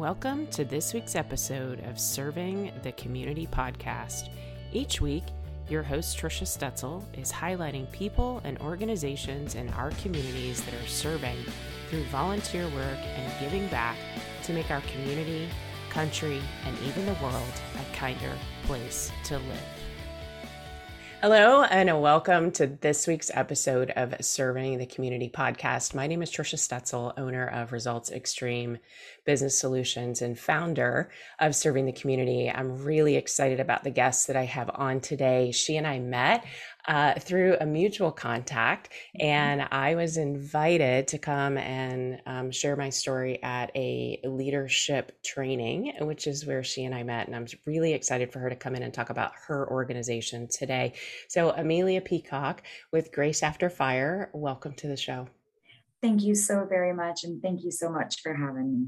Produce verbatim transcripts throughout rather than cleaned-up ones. Welcome to this week's episode of Serving the Community podcast. Each week, your host Tricia Stutzel is highlighting people and organizations in our communities that are serving through volunteer work and giving back to make our community, country, and even the world a kinder place to live. Hello and welcome to this week's episode of Serving the Community podcast. My name is Tricia Stutzel, owner of Results Extreme Business Solutions and founder of Serving the Community. I'm really excited about the guests that I have on today. She and I met uh, through a mutual contact, and I was invited to come and um, share my story at a leadership training, which is where she and I met. And I'm really excited for her to come in and talk about her organization today. So Amelia Peacock with Grace After Fire, welcome to the show. Thank you so very much. And thank you so much for having me.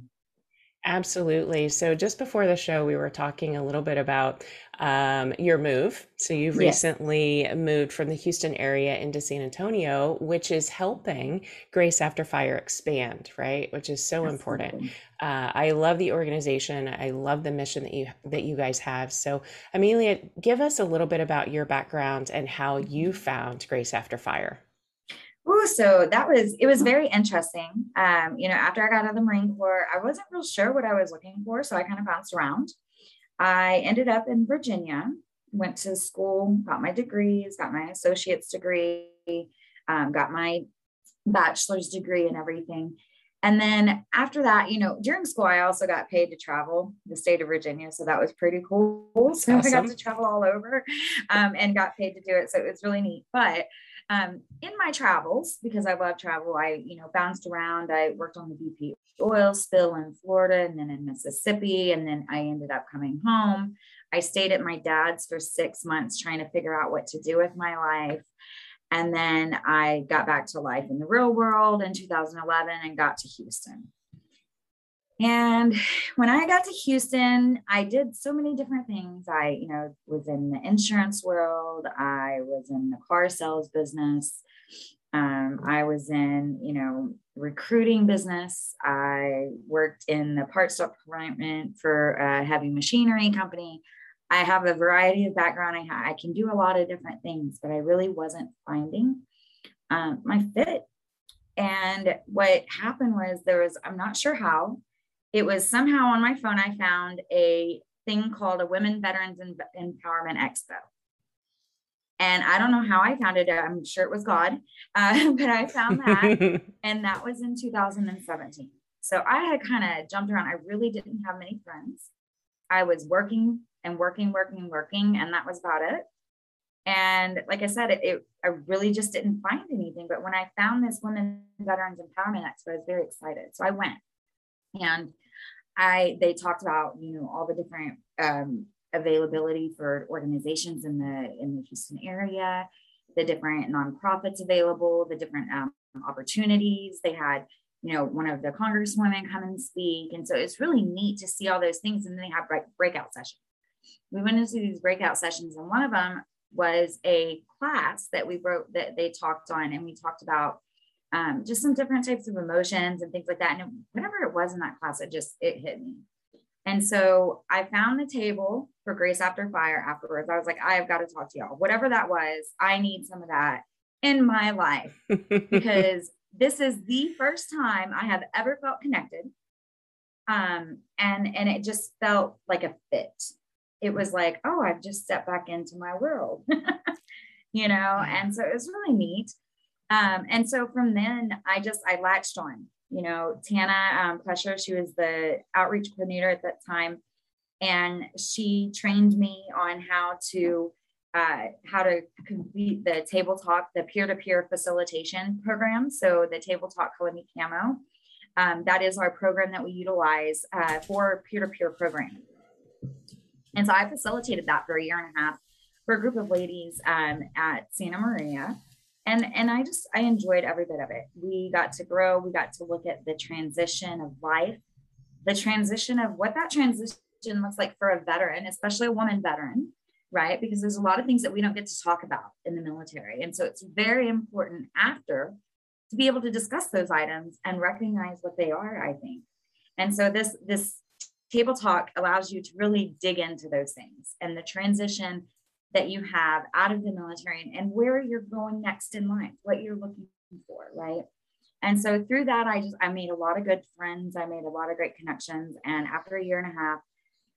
Absolutely. So just before the show, we were talking a little bit about um, your move. So you've yes. recently moved from the Houston area into San Antonio, which is helping Grace After Fire expand, right? Which is so Absolutely. important. Uh, I love the organization. I love the mission that you that you guys have. So Amelia, give us a little bit about your background and how you found Grace After Fire. Ooh, so that was, it was very interesting. Um, you know, after I got out of the Marine Corps, I wasn't real sure what I was looking for. So I kind of bounced around. I ended up in Virginia, went to school, got my degrees, got my associate's degree, um, got my bachelor's degree and everything. And then after that, you know, during school, I also got paid to travel the state of Virginia. So that was pretty cool. So awesome. I got to travel all over um, and got paid to do it. So it was really neat. But Um, in my travels, because I love travel, I, you know, bounced around. I worked on the B P oil spill in Florida and then in Mississippi. And then I ended up coming home. I stayed at my dad's for six months trying to figure out what to do with my life. And then I got back to life in the real world in two thousand eleven and got to Houston. And when I got to Houston, I did so many different things. I, you know, was in the insurance world. I was in the car sales business. Um, I was in, you know, recruiting business. I worked in the parts department for a heavy machinery company. I have a variety of background. I, ha- I can do a lot of different things, but I really wasn't finding um, my fit. And what happened was there was, I'm not sure how, it was somehow on my phone, I found a thing called a Women Veterans Empowerment Expo. And I don't know how I found it. I'm sure it was God, uh, but I found that. And that was in two thousand seventeen. So I had kind of jumped around. I really didn't have many friends. I was working and working, working, working. And that was about it. And like I said, it, it I really just didn't find anything. But when I found this Women Veterans Empowerment Expo, I was very excited. So I went. And I, they talked about, you know, all the different um, availability for organizations in the, in the Houston area, the different nonprofits available, the different um, opportunities. They had, you know, one of the congresswomen come and speak. And so it's really neat to see all those things. And then they have like breakout sessions. We went into these breakout sessions, and one of them was a class that we wrote that they talked on, and we talked about Um, just some different types of emotions and things like that. And it, whatever it was in that class, it just, it hit me. And so I found the table for Grace After Fire afterwards. I was like, I have got to talk to y'all. Whatever that was, I need some of that in my life, because this is the first time I have ever felt connected. Um, and, and it just felt like a fit. It was like, oh, I've just stepped back into my world, you know? And so it was really neat. Um, and so from then I just, I latched on, you know, Tana um, Pressure, she was the outreach coordinator at that time. And she trained me on how to, uh, how to complete the Table Talk, the peer-to-peer facilitation program. So the Table Talk, Color Me Camo, um, that is our program that we utilize uh, for peer-to-peer programming. And so I facilitated that for a year and a half for a group of ladies um, at Santa Maria. And and I just, I enjoyed every bit of it. We got to grow. We got to look at the transition of life, the transition of what that transition looks like for a veteran, especially a woman veteran, right? Because there's a lot of things that we don't get to talk about in the military. And so it's very important after to be able to discuss those items and recognize what they are, I think. And so this, this Table Talk allows you to really dig into those things and the transition that you have out of the military and where you're going next in life, what you're looking for, right? And so through that, I just, I made a lot of good friends. I made a lot of great connections. And after a year and a half,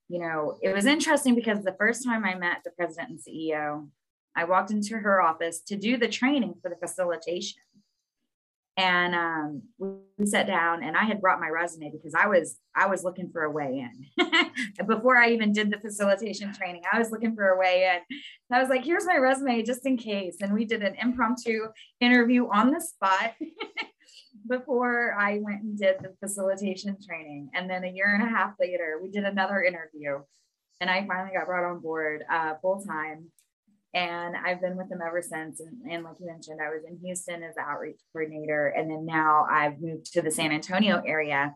you know, it was interesting because the first time I met the president and C E O, I walked into her office to do the training for the facilitation. And um, we sat down and I had brought my resume because I was, I was looking for a way in. Before I even did the facilitation training, I was looking for a way in. And I was like, here's my resume just in case. And we did an impromptu interview on the spot before I went and did the facilitation training. And then a year and a half later, we did another interview and I finally got brought on board uh, full time. And I've been with them ever since. And, and like you mentioned, I was in Houston as the outreach coordinator. And then now I've moved to the San Antonio area.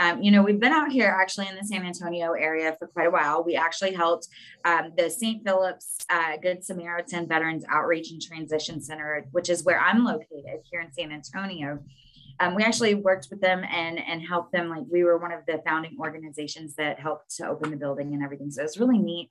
Um, you know, we've been out here actually in the San Antonio area for quite a while. We actually helped um, the Saint Philip's uh, Good Samaritan Veterans Outreach and Transition Center, which is where I'm located here in San Antonio. Um, we actually worked with them and, and helped them. Like we were one of the founding organizations that helped to open the building and everything. So it's really neat.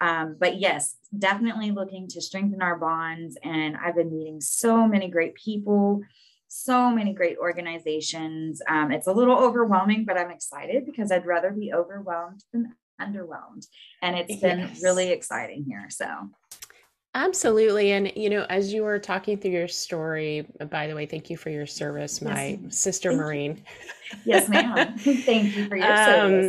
Um, but yes, definitely looking to strengthen our bonds. And I've been meeting so many great people, so many great organizations. Um, it's a little overwhelming, but I'm excited because I'd rather be overwhelmed than underwhelmed. And it's been yes. really exciting here. So. Absolutely. And, you know, as you were talking through your story, by the way, thank you for your service, my yes. sister thank Marine. You. Yes, ma'am. Thank you for your um,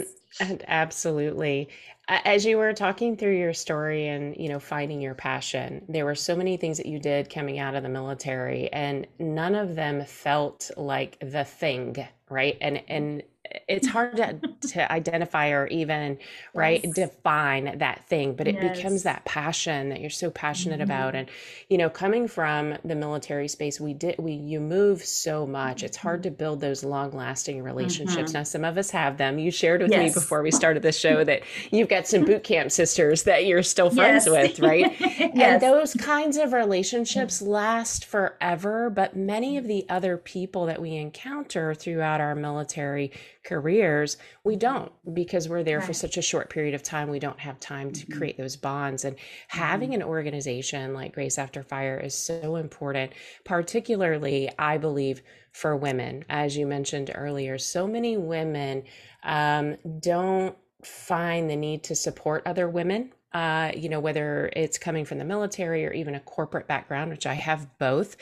service. And absolutely. As you were talking through your story and, you know, finding your passion, there were so many things that you did coming out of the military and none of them felt like the thing, right? And, and it's hard to, to identify or even, yes. right, define that thing, but it yes. becomes that passion that you're so passionate mm-hmm. about. And, you know, coming from the military space, we did, we, you move so much. It's hard to build those long lasting relationships. Mm-hmm. Now, some of us have them. You shared with yes. me before we started the show that you've got some boot camp sisters that you're still friends yes. with, right? yes. And those kinds of relationships last forever. But many of the other people that we encounter throughout our military careers, we don't, because we're there right. for such a short period of time. We don't have time to mm-hmm. create those bonds. And mm-hmm. having an organization like Grace After Fire is so important, particularly, I believe, for women. As you mentioned earlier, so many women um, don't find the need to support other women, uh, you know, whether it's coming from the military or even a corporate background, which I have both.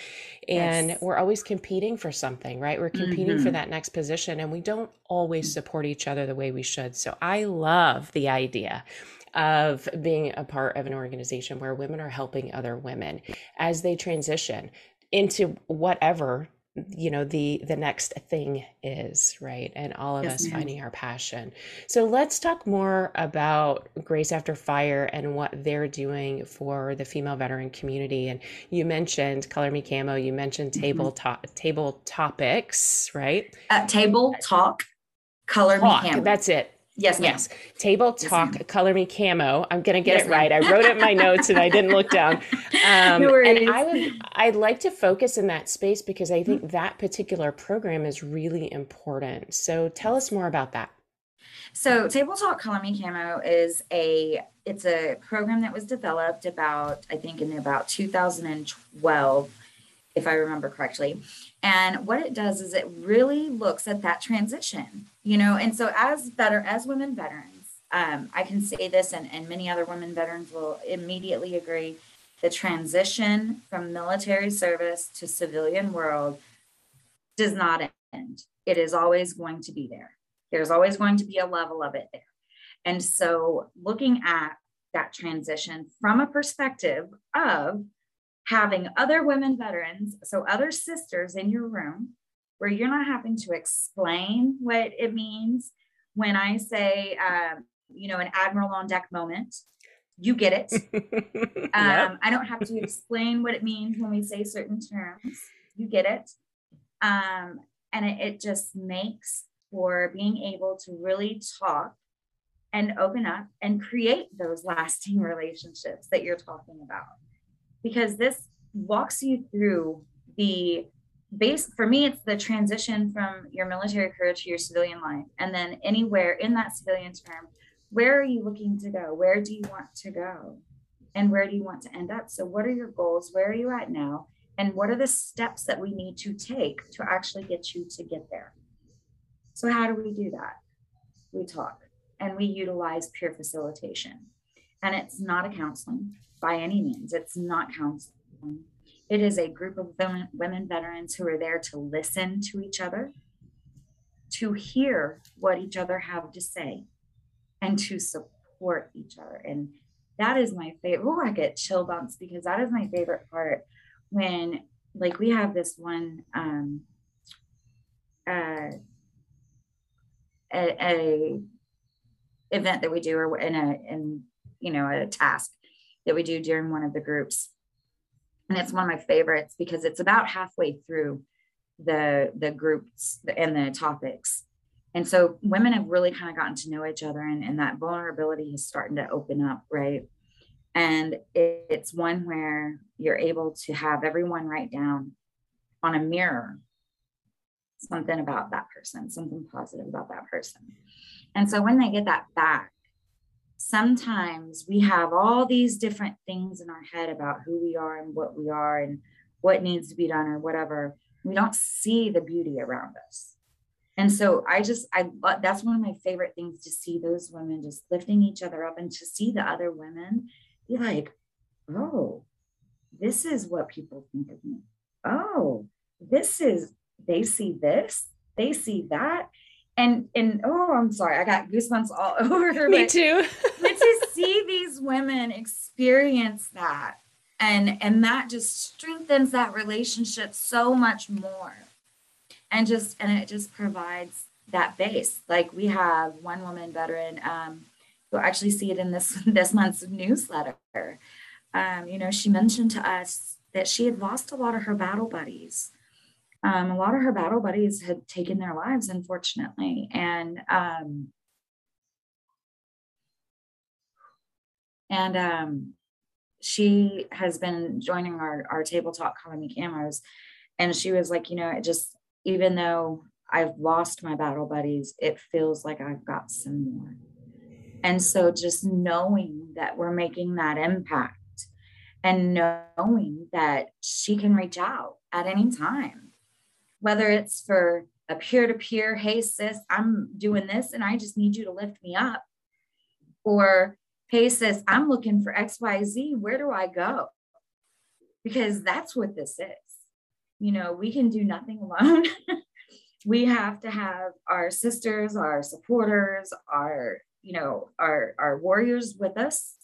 And yes. we're always competing for something, right? We're competing mm-hmm. for that next position, and we don't always support each other the way we should. So I love the idea of being a part of an organization where women are helping other women as they transition into whatever, you know, the, the next thing is, right? And all of yes, us ma'am. Finding our passion. So let's talk more about Grace After Fire and what they're doing for the female veteran community. And you mentioned Color Me Camo, you mentioned table mm-hmm. top, table topics, right? Uh, table talk, color talk, me camo. That's it. Yes, ma'am. Yes. Table Talk, yes, Color Me Camo. I'm going to get yes, it right. I wrote it in my notes and I didn't look down. Um, no worries. And I would, I'd like to focus in that space because I think mm-hmm. that particular program is really important. So tell us more about that. So Table Talk, Color Me Camo is a, it's a program that was developed about, I think in about two thousand twelve, if I remember correctly. And what it does is it really looks at that transition, you know, and so as better as women veterans, um, I can say this, and, and many other women veterans will immediately agree, the transition from military service to civilian world does not end. It is always going to be there. There's always going to be a level of it there. And so looking at that transition from a perspective of having other women veterans, so other sisters in your room, where you're not having to explain what it means. When I say, um, you know, an admiral on deck moment, you get it. Um, yep. I don't have to explain what it means when we say certain terms. You get it. Um, and it, it just makes for being able to really talk and open up and create those lasting relationships that you're talking about. Because this walks you through the base, for me, it's the transition from your military career to your civilian life. And then anywhere in that civilian term, where are you looking to go? Where do you want to go? And where do you want to end up? So what are your goals? Where are you at now? And what are the steps that we need to take to actually get you to get there? So how do we do that? We talk and we utilize peer facilitation. And it's not a counseling by any means. It's not counseling. It is a group of women, women veterans who are there to listen to each other, to hear what each other have to say, and to support each other. And that is my favorite. Oh, I get chill bumps because that is my favorite part. When, like, we have this one, um, uh, a, a event that we do, or in a, in, you know, a task that we do during one of the groups. And it's one of my favorites because it's about halfway through the, the groups and the topics. And so women have really kind of gotten to know each other, and, and that vulnerability is starting to open up, right? And it, it's one where you're able to have everyone write down on a mirror something about that person, something positive about that person. And so when they get that back, sometimes we have all these different things in our head about who we are and what we are and what needs to be done or whatever. We don't see the beauty around us. And so I just, I that's one of my favorite things, to see those women just lifting each other up and to see the other women be like, oh, this is what people think of me. Oh, this is, they see this, they see that. And, and oh, I'm sorry, I got goosebumps all over. Me too. But to see these women experience that, and, and that just strengthens that relationship so much more. And just, and it just provides that base. Like, we have one woman veteran, um, you'll actually see it in this, this month's newsletter. Um, you know, she mentioned to us that she had lost a lot of her battle buddies. Um, a lot of her battle buddies had taken their lives, unfortunately. And, um, and, um, she has been joining our, our Table Talk Color Me Camos. And she was like, you know, it just, even though I've lost my battle buddies, it feels like I've got some more. And so just knowing that we're making that impact, and knowing that she can reach out at any time, whether it's for a peer-to-peer, hey sis, I'm doing this and I just need you to lift me up, or hey sis, I'm looking for X Y Z, where do I go? Because that's what this is. You know, we can do nothing alone. We have to have our sisters, our supporters, our, you know, our, our warriors with us.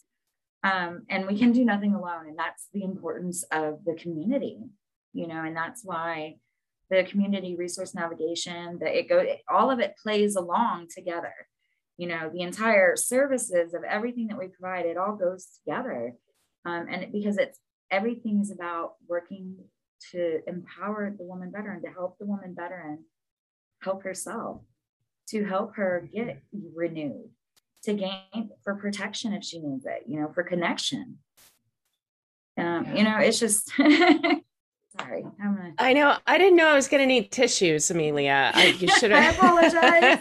Um, and we can do nothing alone. And that's the importance of the community, you know, and that's why the community resource navigation, that it goes, all of it plays along together. You know, the entire services of everything that we provide, it all goes together. Um, and it, because it's, everything is about working to empower the woman veteran, to help the woman veteran help herself, to help her get renewed, to gain for protection if she needs it, you know, for connection. Um, yeah. You know, it's just, sorry. I'm gonna... I know. I didn't know I was going to need tissues, Amelia. I, you should have. I apologize.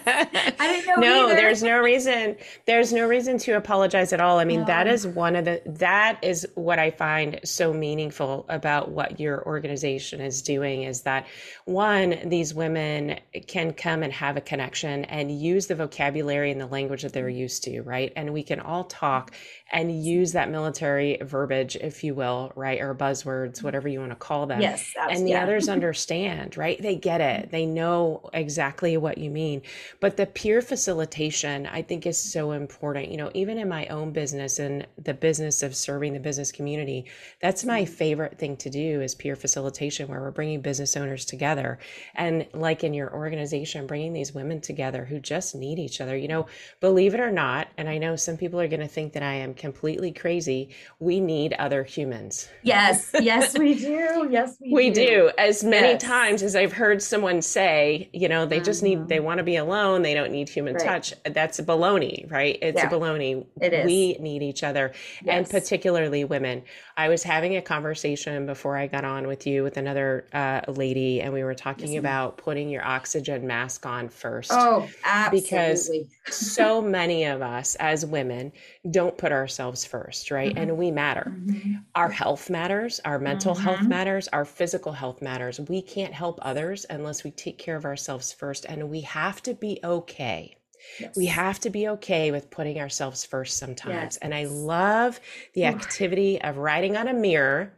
I didn't know No, either. There's no reason. There's no reason to apologize at all. I mean, no. That is one of the, that is what I find so meaningful about what your organization is doing, is that one, these women can come and have a connection and use the vocabulary and the language that they're used to, right? And we can all talk and use that military verbiage, if you will, right? Or buzzwords, whatever you want to call them. Yes, and the yeah. others understand, right? They get it. They know exactly what you mean. But the peer facilitation, I think, is so important. You know, even in my own business and the business of serving the business community, that's my favorite thing to do, is peer facilitation, where we're bringing business owners together. And like in your organization, bringing these women together who just need each other. You know, believe it or not, and I know some people are going to think that I am completely crazy, we need other humans. Yes, yes, we do. Yes, Yes, we, we do. do. As many yes. times as I've heard someone say, you know, they just need, they want to be alone. They don't need human right. touch. That's a baloney, right? It's yeah. a baloney. It is. We need each other yes. and particularly women. I was having a conversation before I got on with you with another uh, lady, and we were talking yes, about putting your oxygen mask on first. Oh, absolutely. Because so many of us as women don't put ourselves first, right? Mm-hmm. And we matter. Mm-hmm. Our health matters. Our mental mm-hmm. health matters. Our physical health matters. We can't help others unless we take care of ourselves first. And we have to be okay. Yes. We have to be okay with putting ourselves first sometimes. Yes. And I love the activity of writing on a mirror,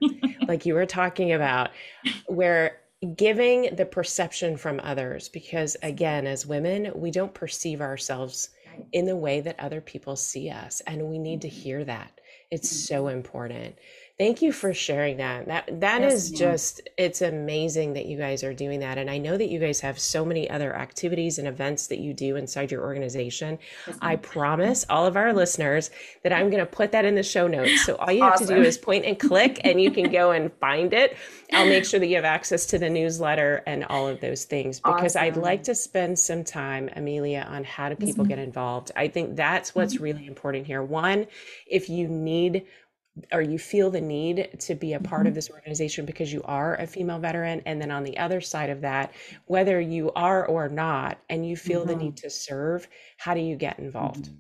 like you were talking about, where giving the perception from others, because again, as women, we don't perceive ourselves in the way that other people see us. And we need to hear that. It's so important. Thank you for sharing that. That that yes, is just, it's amazing that you guys are doing that. And I know that you guys have so many other activities and events that you do inside your organization. Yes, I promise all of our listeners that I'm going to put that in the show notes. So all you awesome. have to do is point and click and you can go and find it. I'll make sure that you have access to the newsletter and all of those things, because awesome. I'd like to spend some time, Amelia, on how do people mm-hmm. get involved. I think that's what's mm-hmm. really important here. One, if you need or you feel the need to be a part mm-hmm. of this organization because you are a female veteran. And then on the other side of that, whether you are or not, and you feel mm-hmm. the need to serve, how do you get involved?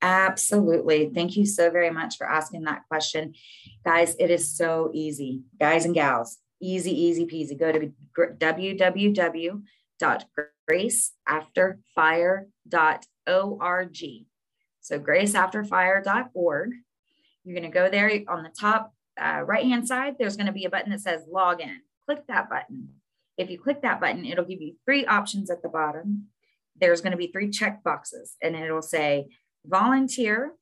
Absolutely. Thank you so very much for asking that question. Guys, it is so easy. Guys and gals, easy, easy peasy. Go to w w w dot grace after fire dot org. So grace after fire dot org. You're going to go there on the top uh, right-hand side. There's going to be a button that says log in. Click that button. If you click that button, it'll give you three options at the bottom. There's going to be three check boxes, and it'll say volunteer.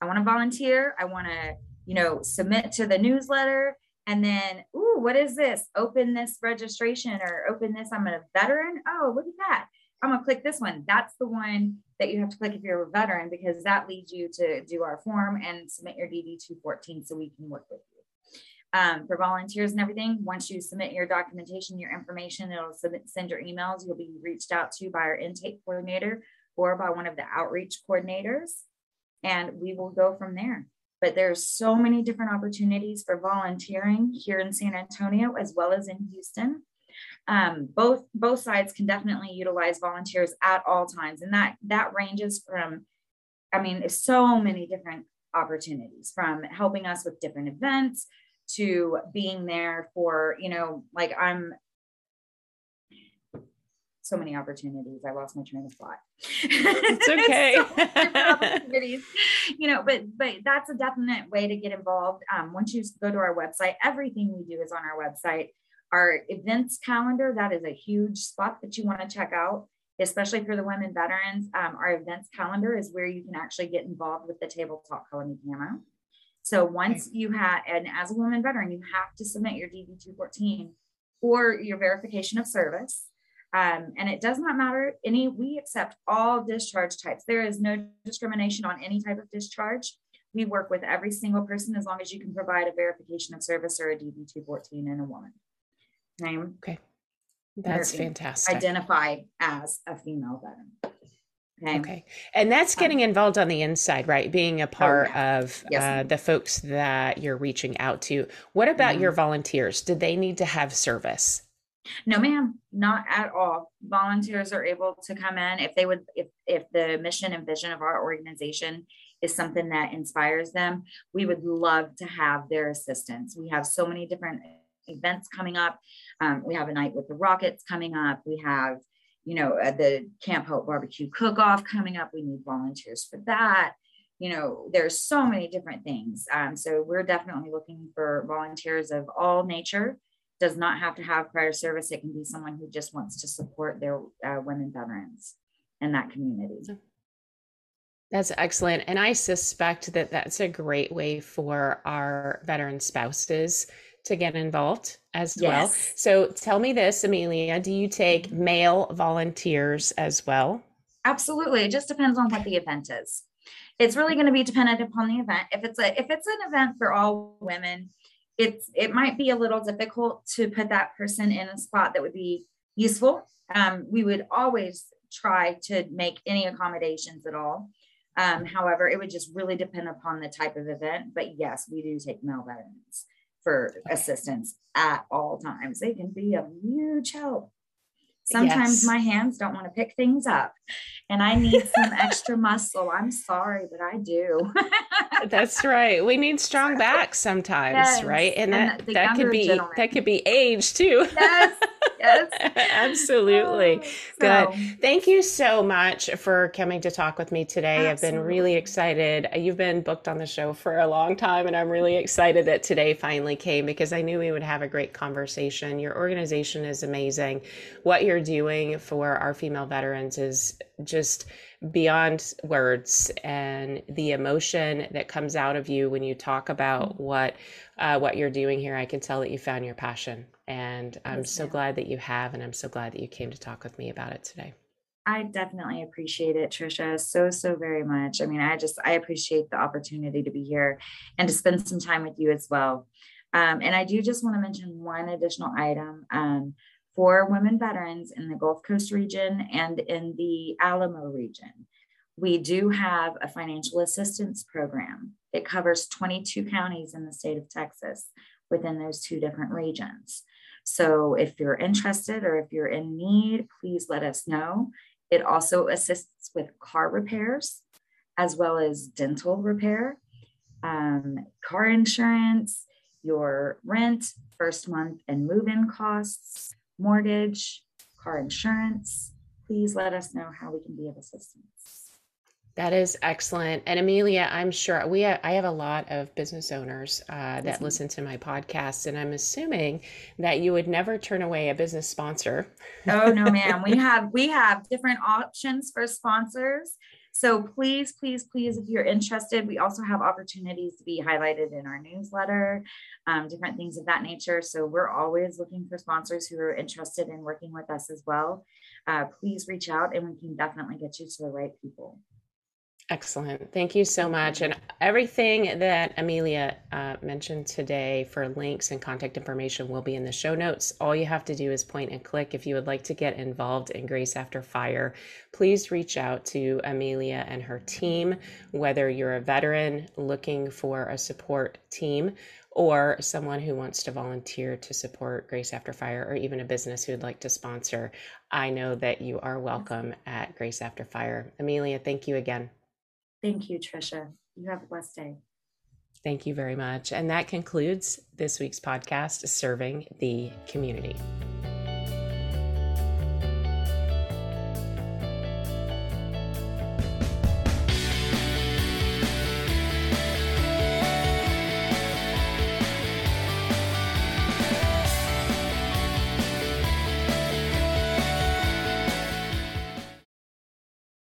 I want to volunteer. I want to, you know, submit to the newsletter. And then, ooh, what is this? Open this registration or open this. I'm a veteran. Oh, look at that. I'm going to click this one. That's the one that you have to click if you're a veteran, because that leads you to do our form and submit your D D two fourteen so we can work with you. Um, for volunteers and everything, once you submit your documentation, your information, it'll submit, send your emails. You'll be reached out to by our intake coordinator or by one of the outreach coordinators, and we will go from there. But there's so many different opportunities for volunteering here in San Antonio as well as in Houston. Um, both, both sides can definitely utilize volunteers at all times. And that, that ranges from, I mean, so many different opportunities, from helping us with different events to being there for, you know, like I'm so many opportunities. I lost my train of thought. It's okay. So different opportunities, you know, but, but that's a definite way to get involved. Um, once you go to our website, everything we do is on our website. Our events calendar, that is a huge spot that you want to check out, especially for the women veterans. Um, our events calendar is where you can actually get involved with the Table Talk, Color Me Camo. So once you have, and as a woman veteran, you have to submit your D D two fourteen or your verification of service. Um, and it does not matter any, we accept all discharge types. There is no discrimination on any type of discharge. We work with every single person as long as you can provide a verification of service or a D D two fourteen and a woman. Name. Okay. That's fantastic. Identify as a female veteran. Okay. okay. And that's getting involved on the inside, right? Being a part oh, yeah. of yes, uh, the folks that you're reaching out to. What about mm-hmm. your volunteers? Do they need to have service? No, ma'am, not at all. Volunteers are able to come in if they would, if, if the mission and vision of our organization is something that inspires them, we would love to have their assistance. We have so many different events coming up. Um, we have a night with the Rockets coming up. We have, you know, uh, the Camp Hope barbecue cook-off coming up. We need volunteers for that. You know, there's so many different things. Um, so we're definitely looking for volunteers of all nature. Does not have to have prior service. It can be someone who just wants to support their uh, women veterans in that community. That's excellent. And I suspect that that's a great way for our veteran spouses to get involved as yes. well. So tell me this, Amelia, do you take male volunteers as well? Absolutely. It just depends on what the event is. It's really going to be dependent upon the event. If it's a, if it's an event for all women, it's, it might be a little difficult to put that person in a spot that would be useful. Um, we would always try to make any accommodations at all. Um, however, it would just really depend upon the type of event. But yes, we do take male veterans for okay. assistance at all times. They can be of huge help. Sometimes yes. my hands don't want to pick things up and I need some extra muscle. I'm sorry, but I do. That's right. We need strong backs sometimes, yes. right? And, and that, that could be, gentleman. that could be age too. Yes. Yes. Absolutely. So. Good. Thank you so much for coming to talk with me today. Absolutely. I've been really excited. You've been booked on the show for a long time, and I'm really excited that today finally came because I knew we would have a great conversation. Your organization is amazing. What you're doing for our female veterans is just beyond words, and the emotion that comes out of you when you talk about what uh, what you're doing here, I can tell that you found your passion, and I'm yes, so ma'am. glad that you have, and I'm so glad that you came to talk with me about it today. I definitely appreciate it, Tricia, so, so very much. I mean, I just, I appreciate the opportunity to be here and to spend some time with you as well. Um, and I do just want to mention one additional item. Um, For women veterans in the Gulf Coast region and in the Alamo region, we do have a financial assistance program. It covers twenty-two counties in the state of Texas within those two different regions. So if you're interested or if you're in need, please let us know. It also assists with car repairs as well as dental repair, um, car insurance, your rent, first month and move-in costs, mortgage, car insurance. Please let us know how we can be of assistance. That is excellent. And Amelia, I'm sure we have, I have a lot of business owners uh, that listen to my podcast, and I'm assuming that you would never turn away a business sponsor. Oh no, ma'am. We have we have different options for sponsors. So please, please, please, if you're interested, we also have opportunities to be highlighted in our newsletter, um, different things of that nature. So we're always looking for sponsors who are interested in working with us as well. Uh, please reach out and we can definitely get you to the right people. Excellent. Thank you so much. And everything that Amelia uh, mentioned today for links and contact information will be in the show notes. All you have to do is point and click. If you would like to get involved in Grace After Fire, please reach out to Amelia and her team, whether you're a veteran looking for a support team or someone who wants to volunteer to support Grace After Fire, or even a business who would like to sponsor. I know that you are welcome at Grace After Fire. Amelia, thank you again. Thank you, Tricia. You have a blessed day. Thank you very much. And that concludes this week's podcast, Serving the Community.